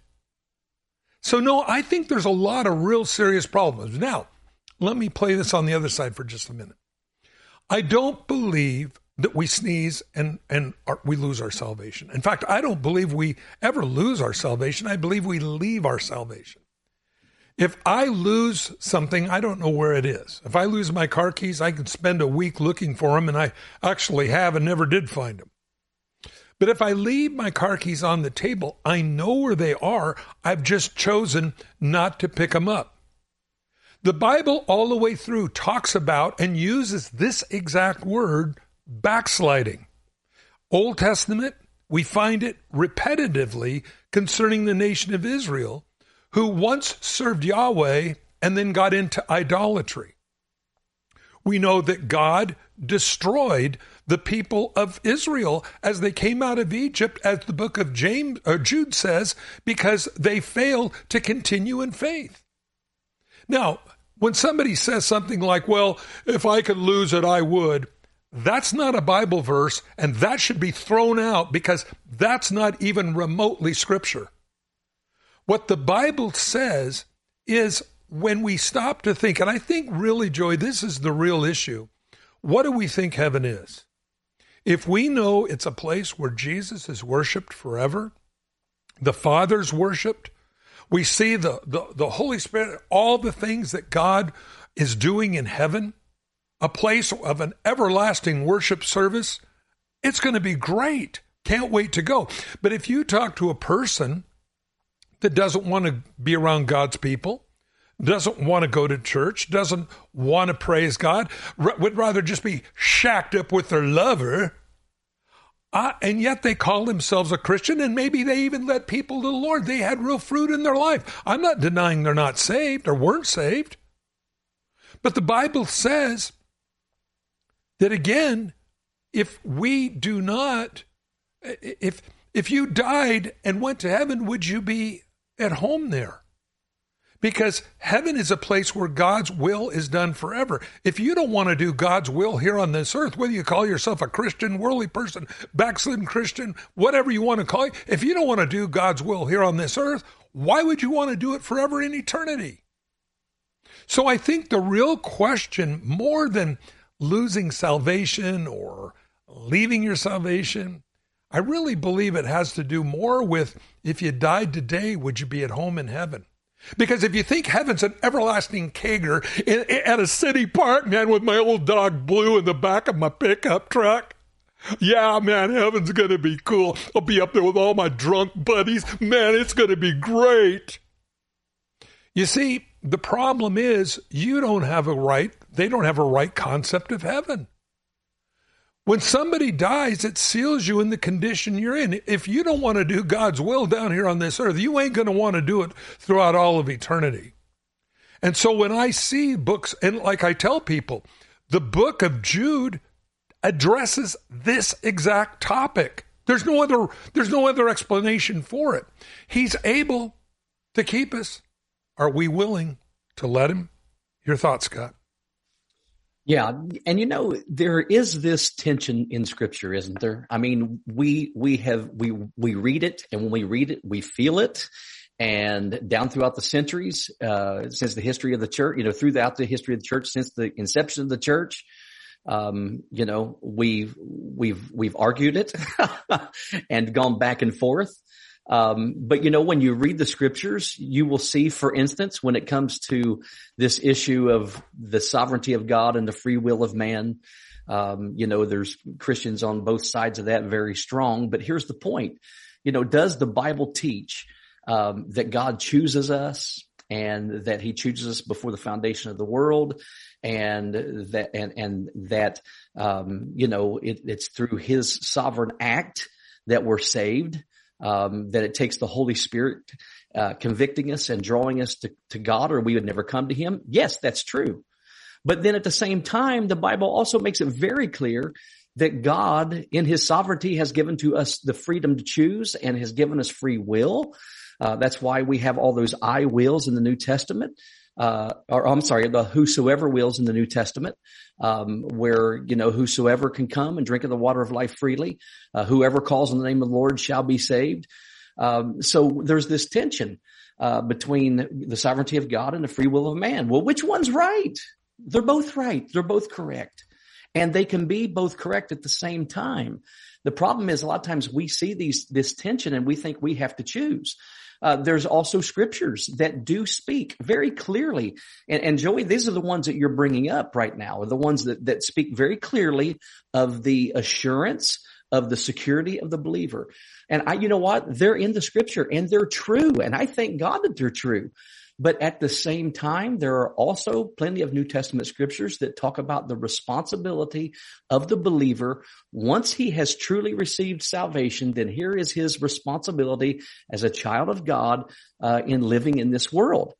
So no, I think there's a lot of real serious problems. Now, let me play this on the other side for just a minute. I don't believe that we sneeze and, and are, we lose our salvation. In fact, I don't believe we ever lose our salvation. I believe we leave our salvation. If I lose something, I don't know where it is. If I lose my car keys, I can spend a week looking for them, and I actually have and never did find them. But if I leave my car keys on the table, I know where they are. I've just chosen not to pick them up. The Bible all the way through talks about and uses this exact word, backsliding. Old Testament, we find it repetitively concerning the nation of Israel, who once served Yahweh and then got into idolatry. We know that God destroyed the people of Israel as they came out of Egypt, as the book of James or Jude says, because they failed to continue in faith. Now, when somebody says something like, well, if I could lose it, I would, that's not a Bible verse, and that should be thrown out because that's not even remotely scripture. What the Bible says is when we stop to think, and I think really, Joy, this is the real issue. What do we think heaven is? If we know it's a place where Jesus is worshiped forever, the Father's worshiped, we see the, the, the Holy Spirit, all the things that God is doing in heaven, a place of an everlasting worship service, it's going to be great. Can't wait to go. But if you talk to a person that doesn't want to be around God's people, doesn't want to go to church, doesn't want to praise God, r- would rather just be shacked up with their lover, uh, and yet they call themselves a Christian, and maybe they even led people to the Lord. They had real fruit in their life. I'm not denying they're not saved or weren't saved. But the Bible says that, again, if we do not, if if you died and went to heaven, would you be at home there? Because heaven is a place where God's will is done forever. If you don't want to do God's will here on this earth, whether you call yourself a Christian, worldly person, backslidden Christian, whatever you want to call it, if you don't want to do God's will here on this earth, why would you want to do it forever in eternity? So I think the real question, more than losing salvation or leaving your salvation, I really believe it has to do more with, if you died today, would you be at home in heaven? Because if you think heaven's an everlasting kegger in, in, at a city park, man, with my old dog Blue in the back of my pickup truck, yeah, man, heaven's going to be cool. I'll be up there with all my drunk buddies. Man, it's going to be great. You see, the problem is you don't have a right, they don't have a right concept of heaven. When somebody dies, it seals you in the condition you're in. If you don't want to do God's will down here on this earth, you ain't going to want to do it throughout all of eternity. And so when I see books, and like I tell people, the book of Jude addresses this exact topic. There's no other, there's no other explanation for it. He's able to keep us. Are we willing to let him? Your thoughts, Scott? Yeah. And you know, there is this tension in scripture, isn't there? I mean, we, we have, we, we read it, and when we read it, we feel it. And down throughout the centuries, uh, since the history of the church, you know, throughout the history of the church, since the inception of the church, um, you know, we've, we've, we've argued it and gone back and forth. Um, but you know, when you read the scriptures, you will see, for instance, when it comes to this issue of the sovereignty of God and the free will of man, um, you know, there's Christians on both sides of that very strong. But here's the point, you know, does the Bible teach, um, that God chooses us and that he chooses us before the foundation of the world, and that, and, and that, um, you know, it, it's through his sovereign act that we're saved, um, that it takes the Holy Spirit, uh, convicting us and drawing us to, to God, or we would never come to him. Yes, that's true. But then at the same time, the Bible also makes it very clear that God in his sovereignty has given to us the freedom to choose and has given us free will. Uh, that's why we have all those I wills in the New Testament, uh, or I'm sorry, the whosoever wills in the New Testament, um, where, you know, whosoever can come and drink of the water of life freely, uh, whoever calls on the name of the Lord shall be saved. Um, so there's this tension, uh, between the sovereignty of God and the free will of man. Well, which one's right? They're both right. They're both correct. And they can be both correct at the same time. The problem is a lot of times we see these, this tension and we think we have to choose. Uh, there's also scriptures that do speak very clearly. And, and Joey, these are the ones that you're bringing up right now, are the ones that, that speak very clearly of the assurance of the security of the believer. And I, you know what? They're in the scripture and they're true. And I thank God that they're true. But at the same time, there are also plenty of New Testament scriptures that talk about the responsibility of the believer. Once he has truly received salvation, then here is his responsibility as a child of God uh, in living in this world.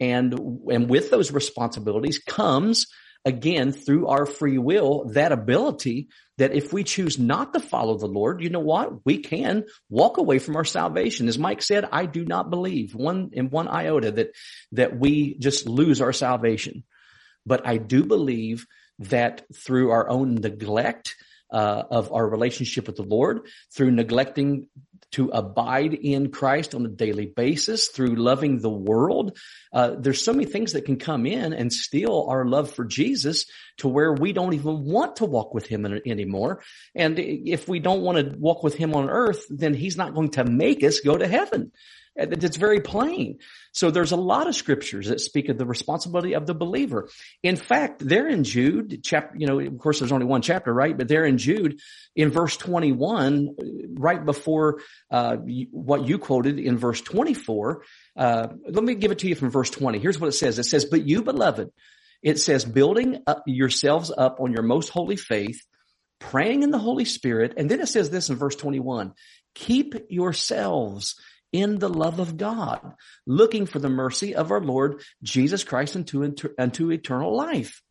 And, and with those responsibilities comes, again, through our free will, that ability that if we choose not to follow the Lord, you know what? We can walk away from our salvation. As Mike said, I do not believe one in one iota that, that we just lose our salvation. But I do believe that through our own neglect uh, of our relationship with the Lord, through neglecting to abide in Christ on a daily basis, through loving the world. Uh, there's so many things that can come in and steal our love for Jesus to where we don't even want to walk with him in, anymore. And if we don't want to walk with him on earth, then he's not going to make us go to heaven. It's very plain. So there's a lot of scriptures that speak of the responsibility of the believer. In fact, there in Jude, chapter, you know, of course, there's only one chapter, right? But there in Jude, in verse twenty-one, right before uh what you quoted in verse twenty-four, uh let me give it to you from verse twenty. Here's what it says. It says, "But you, beloved," it says, "building up yourselves up on your most holy faith, praying in the Holy Spirit." And then it says this in verse twenty-one, "Keep yourselves in the love of God, looking for the mercy of our Lord Jesus Christ unto, inter, unto eternal life."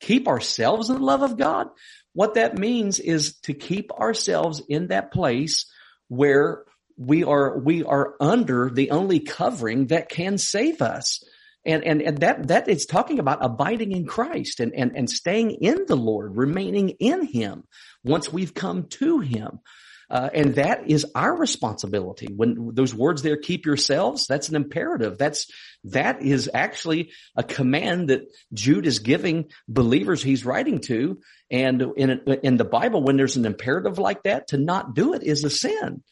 Keep ourselves in the love of God. What that means is to keep ourselves in that place where we are, we are under the only covering that can save us. And, and, and that, that is talking about abiding in Christ and, and, and staying in the Lord, remaining in him once we've come to him. Uh, and that is our responsibility. When those words there, "keep yourselves," that's an imperative. That's, that is actually a command that Jude is giving believers he's writing to. And in, in the Bible, when there's an imperative like that, to not do it is a sin.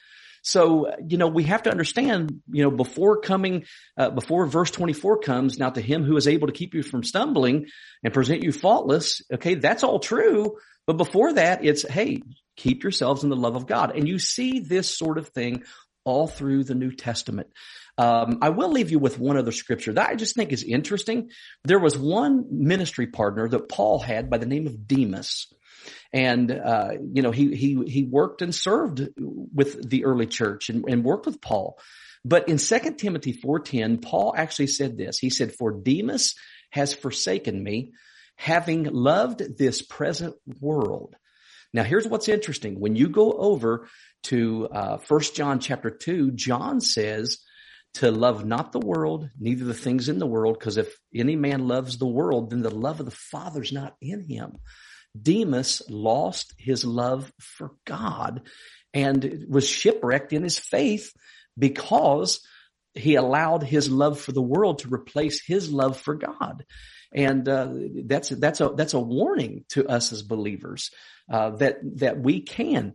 So, you know, we have to understand, you know, before coming, uh, before verse twenty-four comes, "Now to him who is able to keep you from stumbling and present you faultless." Okay. That's all true. But before that, it's, hey, keep yourselves in the love of God. And you see this sort of thing all through the New Testament. Um, I will leave you with one other scripture that I just think is interesting. There was one ministry partner that Paul had by the name of Demas. And, uh, you know, he, he, he worked and served with the early church and, and worked with Paul. But in Second Timothy four ten, Paul actually said this. He said, "For Demas has forsaken me, having loved this present world." Now, here's what's interesting. When you go over to uh, First John chapter two, John says to love not the world, neither the things in the world, because if any man loves the world, then the love of the Father's not in him. Demas lost his love for God and was shipwrecked in his faith because he allowed his love for the world to replace his love for God. And uh, that's that's a that's a warning to us as believers uh, that that we can,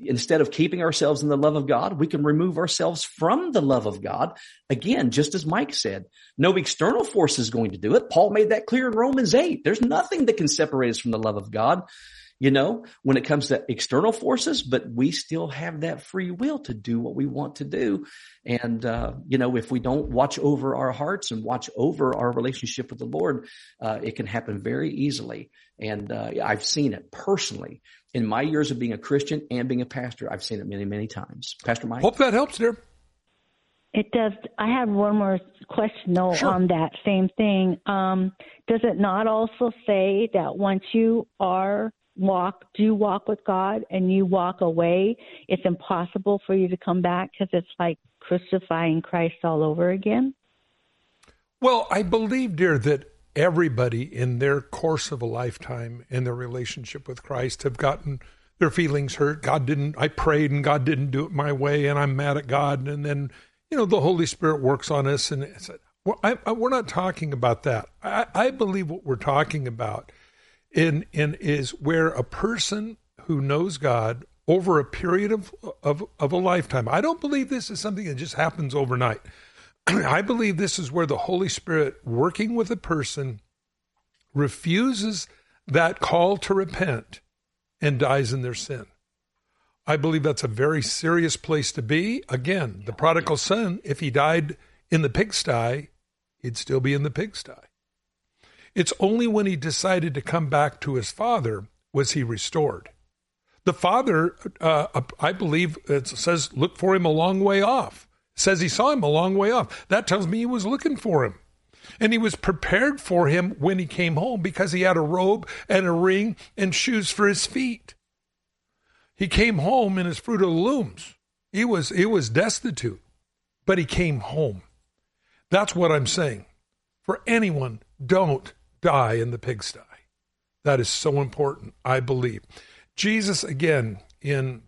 instead of keeping ourselves in the love of God, we can remove ourselves from the love of God. Again, just as Mike said, no external force is going to do it. Paul made that clear in Romans eight. There's nothing that can separate us from the love of God. you know, when it comes to external forces, but we still have that free will to do what we want to do. And, uh, you know, if we don't watch over our hearts and watch over our relationship with the Lord, uh, it can happen very easily. And uh, I've seen it personally in my years of being a Christian and being a pastor. I've seen it many, many times. Pastor Mike. Hope that helps, dear. It does. I have one more question, though, sure. on that same thing. Um, does it not also say that once you are walk, do walk with God and you walk away, it's impossible for you to come back because it's like crucifying Christ all over again? Well, I believe, dear, that everybody in their course of a lifetime in their relationship with Christ have gotten their feelings hurt. God didn't, I prayed and God didn't do it my way and I'm mad at God and then... You know, the Holy Spirit works on us, and it's, well, I, I, we're not talking about that. I, I believe what we're talking about in in is where a person who knows God over a period of, of, of a lifetime. I don't believe this is something that just happens overnight. I believe this is where the Holy Spirit working with a person refuses that call to repent and dies in their sin. I believe that's a very serious place to be. Again, the prodigal son, if he died in the pigsty, he'd still be in the pigsty. It's only when he decided to come back to his father was he restored. The father, uh, I believe, it says, look for him a long way off. It says he saw him a long way off. That tells me he was looking for him. And he was prepared for him when he came home because he had a robe and a ring and shoes for his feet. He came home in his Fruit of the Looms. He was, he was destitute, but he came home. That's what I'm saying. For anyone, don't die in the pigsty. That is so important, I believe. Jesus, again, in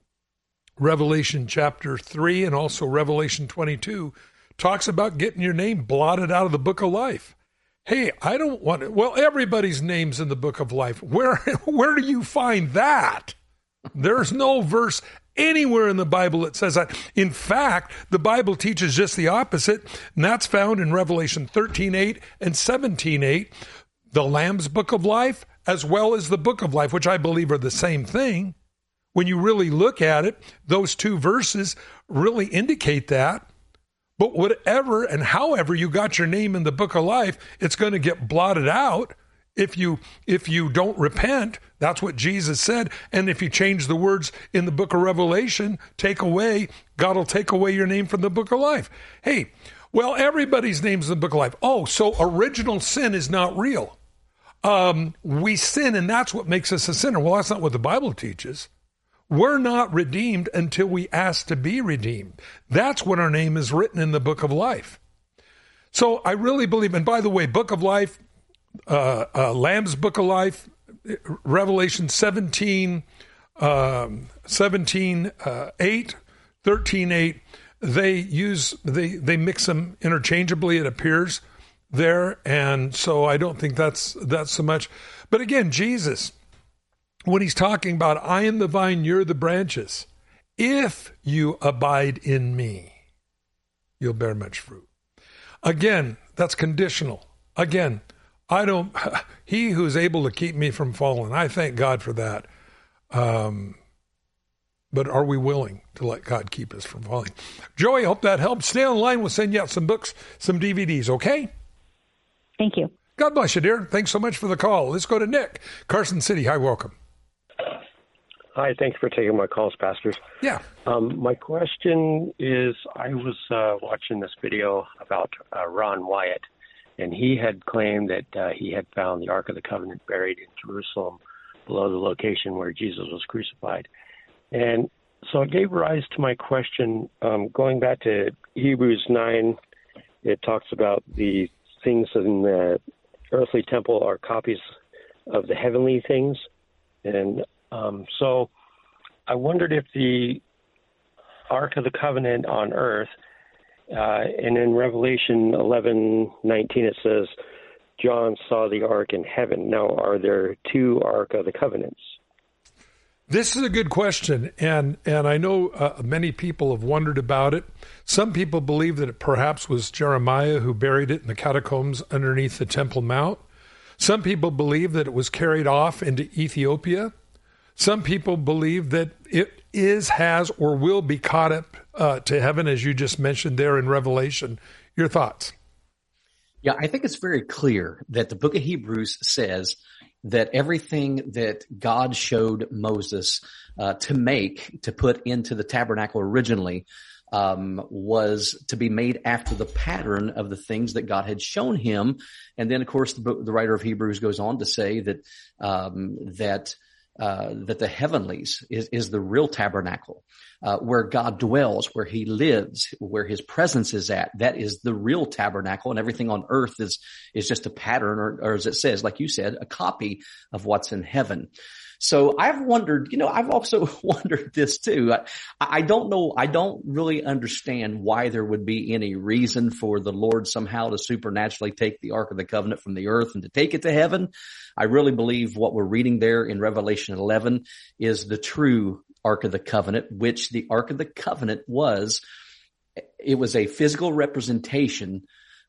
Revelation chapter three and also Revelation twenty-two, talks about getting your name blotted out of the book of life. Hey, I don't want it. Well, everybody's name's in the book of life. Where, where do you find that? There's no verse anywhere in the Bible that says that. In fact, the Bible teaches just the opposite, and that's found in Revelation thirteen eight and seventeen eight, the Lamb's Book of Life, as well as the Book of Life, which I believe are the same thing. When you really look at it, those two verses really indicate that. But whatever and however you got your name in the Book of Life, it's going to get blotted out. If you if you don't repent, that's what Jesus said. And if you change the words in the book of Revelation, take away, God will take away your name from the book of life. Hey, well, everybody's name's in the book of life. Oh, so original sin is not real. Um, we sin, and that's what makes us a sinner. Well, that's not what the Bible teaches. We're not redeemed until we ask to be redeemed. That's when our name is written in the book of life. So I really believe, and by the way, book of life, Uh, uh, Lamb's Book of Life, Revelation seventeen, um, seventeen, uh, eight, thirteen, eight. They use they they mix them interchangeably. It appears there, and so I don't think that's that's so much. But again, Jesus, when he's talking about I am the vine, you're the branches. If you abide in me, you'll bear much fruit. Again, that's conditional. Again. I don't, he who's able to keep me from falling, I thank God for that. Um, but are we willing to let God keep us from falling? Joey, hope that helps. Stay on the line. We'll send you out some books, some D V Ds, okay? Thank you. God bless you, dear. Thanks so much for the call. Let's go to Nick, Carson City. Hi, welcome. Hi, thanks for taking my calls, pastors. Yeah. Um, my question is, I was uh, watching this video about uh, Ron Wyatt. And he had claimed that uh, he had found the Ark of the Covenant buried in Jerusalem below the location where Jesus was crucified. And so it gave rise to my question. Um, going back to Hebrews nine, it talks about the things in the earthly temple are copies of the heavenly things. And um, so I wondered if the Ark of the Covenant on earth, Uh, and in Revelation eleven nineteen, it says, John saw the ark in heaven. Now, are there two Ark of the Covenants? This is a good question, and and I know uh, many people have wondered about it. Some people believe that it perhaps was Jeremiah who buried it in the catacombs underneath the Temple Mount. Some people believe that it was carried off into Ethiopia. Some people believe that it is, has, or will be caught up uh, to heaven, as you just mentioned there in Revelation. Your thoughts? Yeah, I think it's very clear that the book of Hebrews says that everything that God showed Moses uh, to make, to put into the tabernacle originally, um, was to be made after the pattern of the things that God had shown him. And then, of course, the, book, the writer of Hebrews goes on to say that um, that Uh, that the heavenlies is, is the real tabernacle, uh, where God dwells, where he lives, where his presence is at. That is the real tabernacle, and everything on earth is, is just a pattern, or, or as it says, like you said, a copy of what's in heaven. So I've wondered, you know, I've also wondered this too. I, I don't know. I don't really understand why there would be any reason for the Lord somehow to supernaturally take the Ark of the Covenant from the earth and to take it to heaven. I really believe what we're reading there in Revelation eleven is the true Ark of the Covenant, which the Ark of the Covenant was. It was a physical representation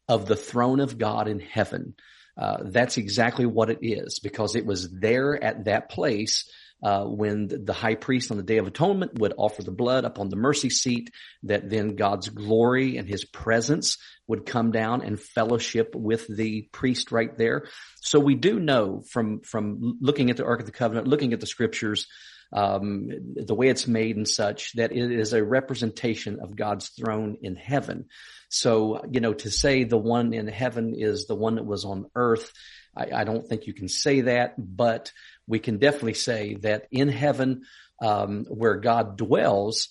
of the throne of God in heaven. Uh, that's exactly what it is, because it was there at that place uh, when the high priest on the Day of Atonement would offer the blood up on the mercy seat, that then God's glory and his presence would come down and fellowship with the priest right there. So we do know from, from looking at the Ark of the Covenant, looking at the scriptures, um, the way it's made and such, that it is a representation of God's throne in heaven. So, you know, to say the one in heaven is the one that was on earth, I, I don't think you can say that, but we can definitely say that in heaven, um, where God dwells,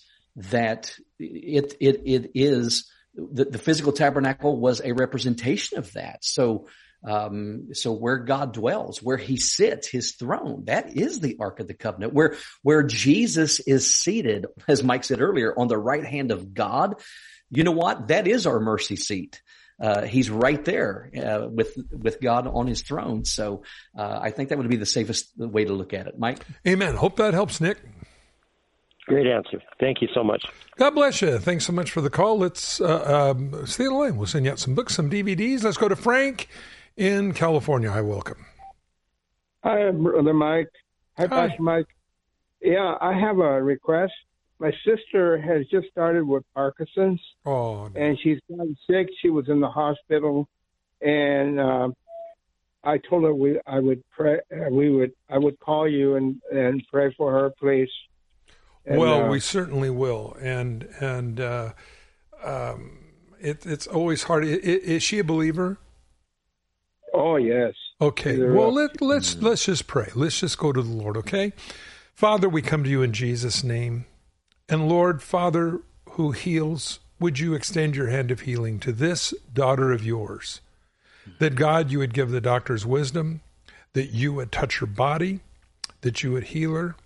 that it, it, it is the, the physical tabernacle was a representation of that. So, Um, so where God dwells, where he sits, his throne, that is the Ark of the Covenant, where, where Jesus is seated, as Mike said earlier, on the right hand of God. You know what? That is our mercy seat. Uh, he's right there, uh, with, with God on his throne. So, uh, I think that would be the safest way to look at it. Mike? Amen. Hope that helps, Nick. Great answer. Thank you so much. God bless you. Thanks so much for the call. Let's, uh, um, stay online. We'll send you out some books, some D V Ds. Let's go to Frank in California. I welcome. Hi, Brother Mike. Hi, Hi, Pastor Mike. Yeah, I have a request. My sister has just started with Parkinson's, oh, no. and she's gotten sick. She was in the hospital, and uh, I told her we I would pray. We would I would call you and, and pray for her, please. And, well, uh, we certainly will, and and uh, um, it, it's always hard. Is, is she a believer? Oh, yes. Okay. Well, let, let's let's just pray. Let's just go to the Lord, okay? Father, we come to you in Jesus' name. And Lord, Father, who heals, would you extend your hand of healing to this daughter of yours? That, God, you would give the doctors wisdom, that you would touch her body, that you would heal her,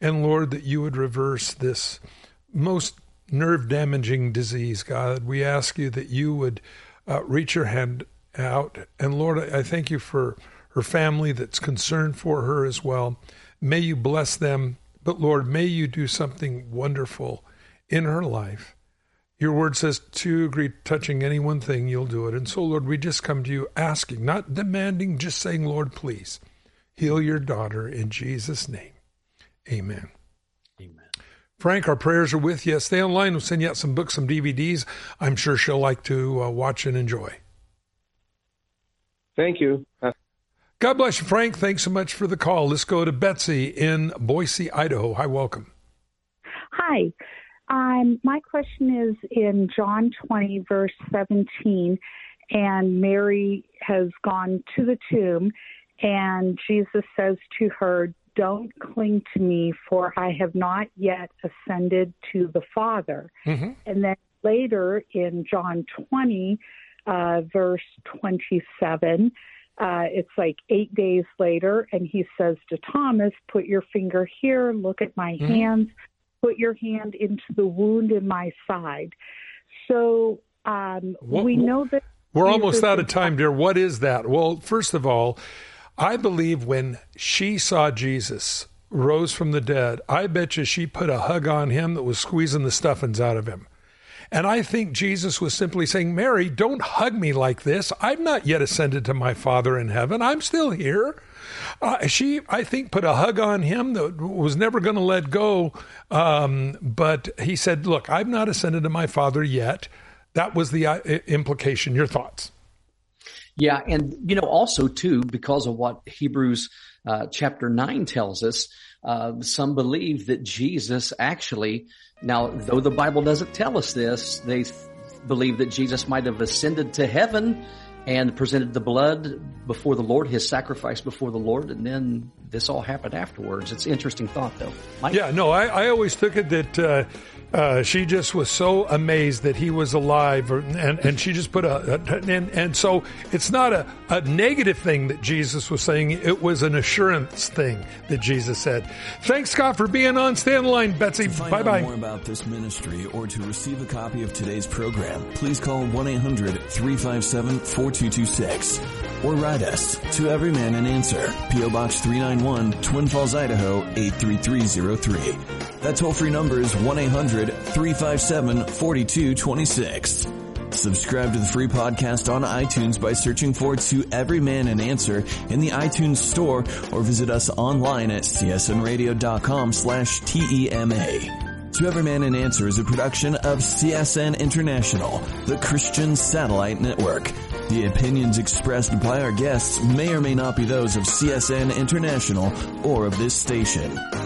and, Lord, that you would reverse this most nerve-damaging disease, God. We ask you that you would uh, reach your hand out. And Lord, I thank you for her family that's concerned for her as well. May you bless them, but Lord, may you do something wonderful in her life. Your word says to agree touching any one thing, you'll do it. And so Lord, we just come to you asking, not demanding, just saying, Lord, please heal your daughter in Jesus' name. Amen. Frank, our prayers are with you. Stay online. We'll send you out some books, some D V Ds. I'm sure she'll like to uh, watch and enjoy. Thank you. God bless you, Frank. Thanks so much for the call. Let's go to Betsy in Boise, Idaho. Hi, welcome. Hi. Um, my question is in John twenty, verse seventeen, and Mary has gone to the tomb, and Jesus says to her, "Don't cling to me, for I have not yet ascended to the Father." Mm-hmm. And then later in John twenty, Uh, verse twenty-seven, uh, it's like eight days later, and he says to Thomas, "Put your finger here, look at my mm-hmm. hands, put your hand into the wound in my side." So um, what, we know that... We're Jesus almost out of time, dear. What is that? Well, first of all, I believe when she saw Jesus rose from the dead, I bet you she put a hug on him that was squeezing the stuffings out of him. And I think Jesus was simply saying, Mary, don't hug me like this. I've not yet ascended to my Father in heaven. I'm still here. Uh, she, I think, put a hug on him that was never going to let go. Um, but he said, look, I've not ascended to my Father yet. That was the uh, implication. Your thoughts? Yeah. And, you know, also, too, because of what Hebrews uh, chapter nine tells us, uh, some believe that Jesus actually, now, though the Bible doesn't tell us this, they f- believe that Jesus might have ascended to heaven and presented the blood before the Lord, his sacrifice before the Lord, and then this all happened afterwards. It's an interesting thought, though. Mike? Yeah, no, I, I always took it that uh, uh, she just was so amazed that he was alive, or, and, and she just put a... a and, and so it's not a, a negative thing that Jesus was saying. It was an assurance thing that Jesus said. Thanks, Scott, for being on. Stay on the line, Betsy. Bye-bye. To find out more about this ministry or to receive a copy of today's program, please call one eight hundred three five seven four two two six. Or write us to Every Man an Answer, P O Box three ninety-one, Twin Falls, Idaho eight three three zero three. That toll-free number is one eight hundred three five seven four two two six. Subscribe to the free podcast on iTunes by searching for To Every Man an Answer in the iTunes store, or visit us online at c s n radio dot com slash T E M A. To Every Man an Answer is a production of C S N International, the Christian Satellite Network. The opinions expressed by our guests may or may not be those of C S N International or of this station.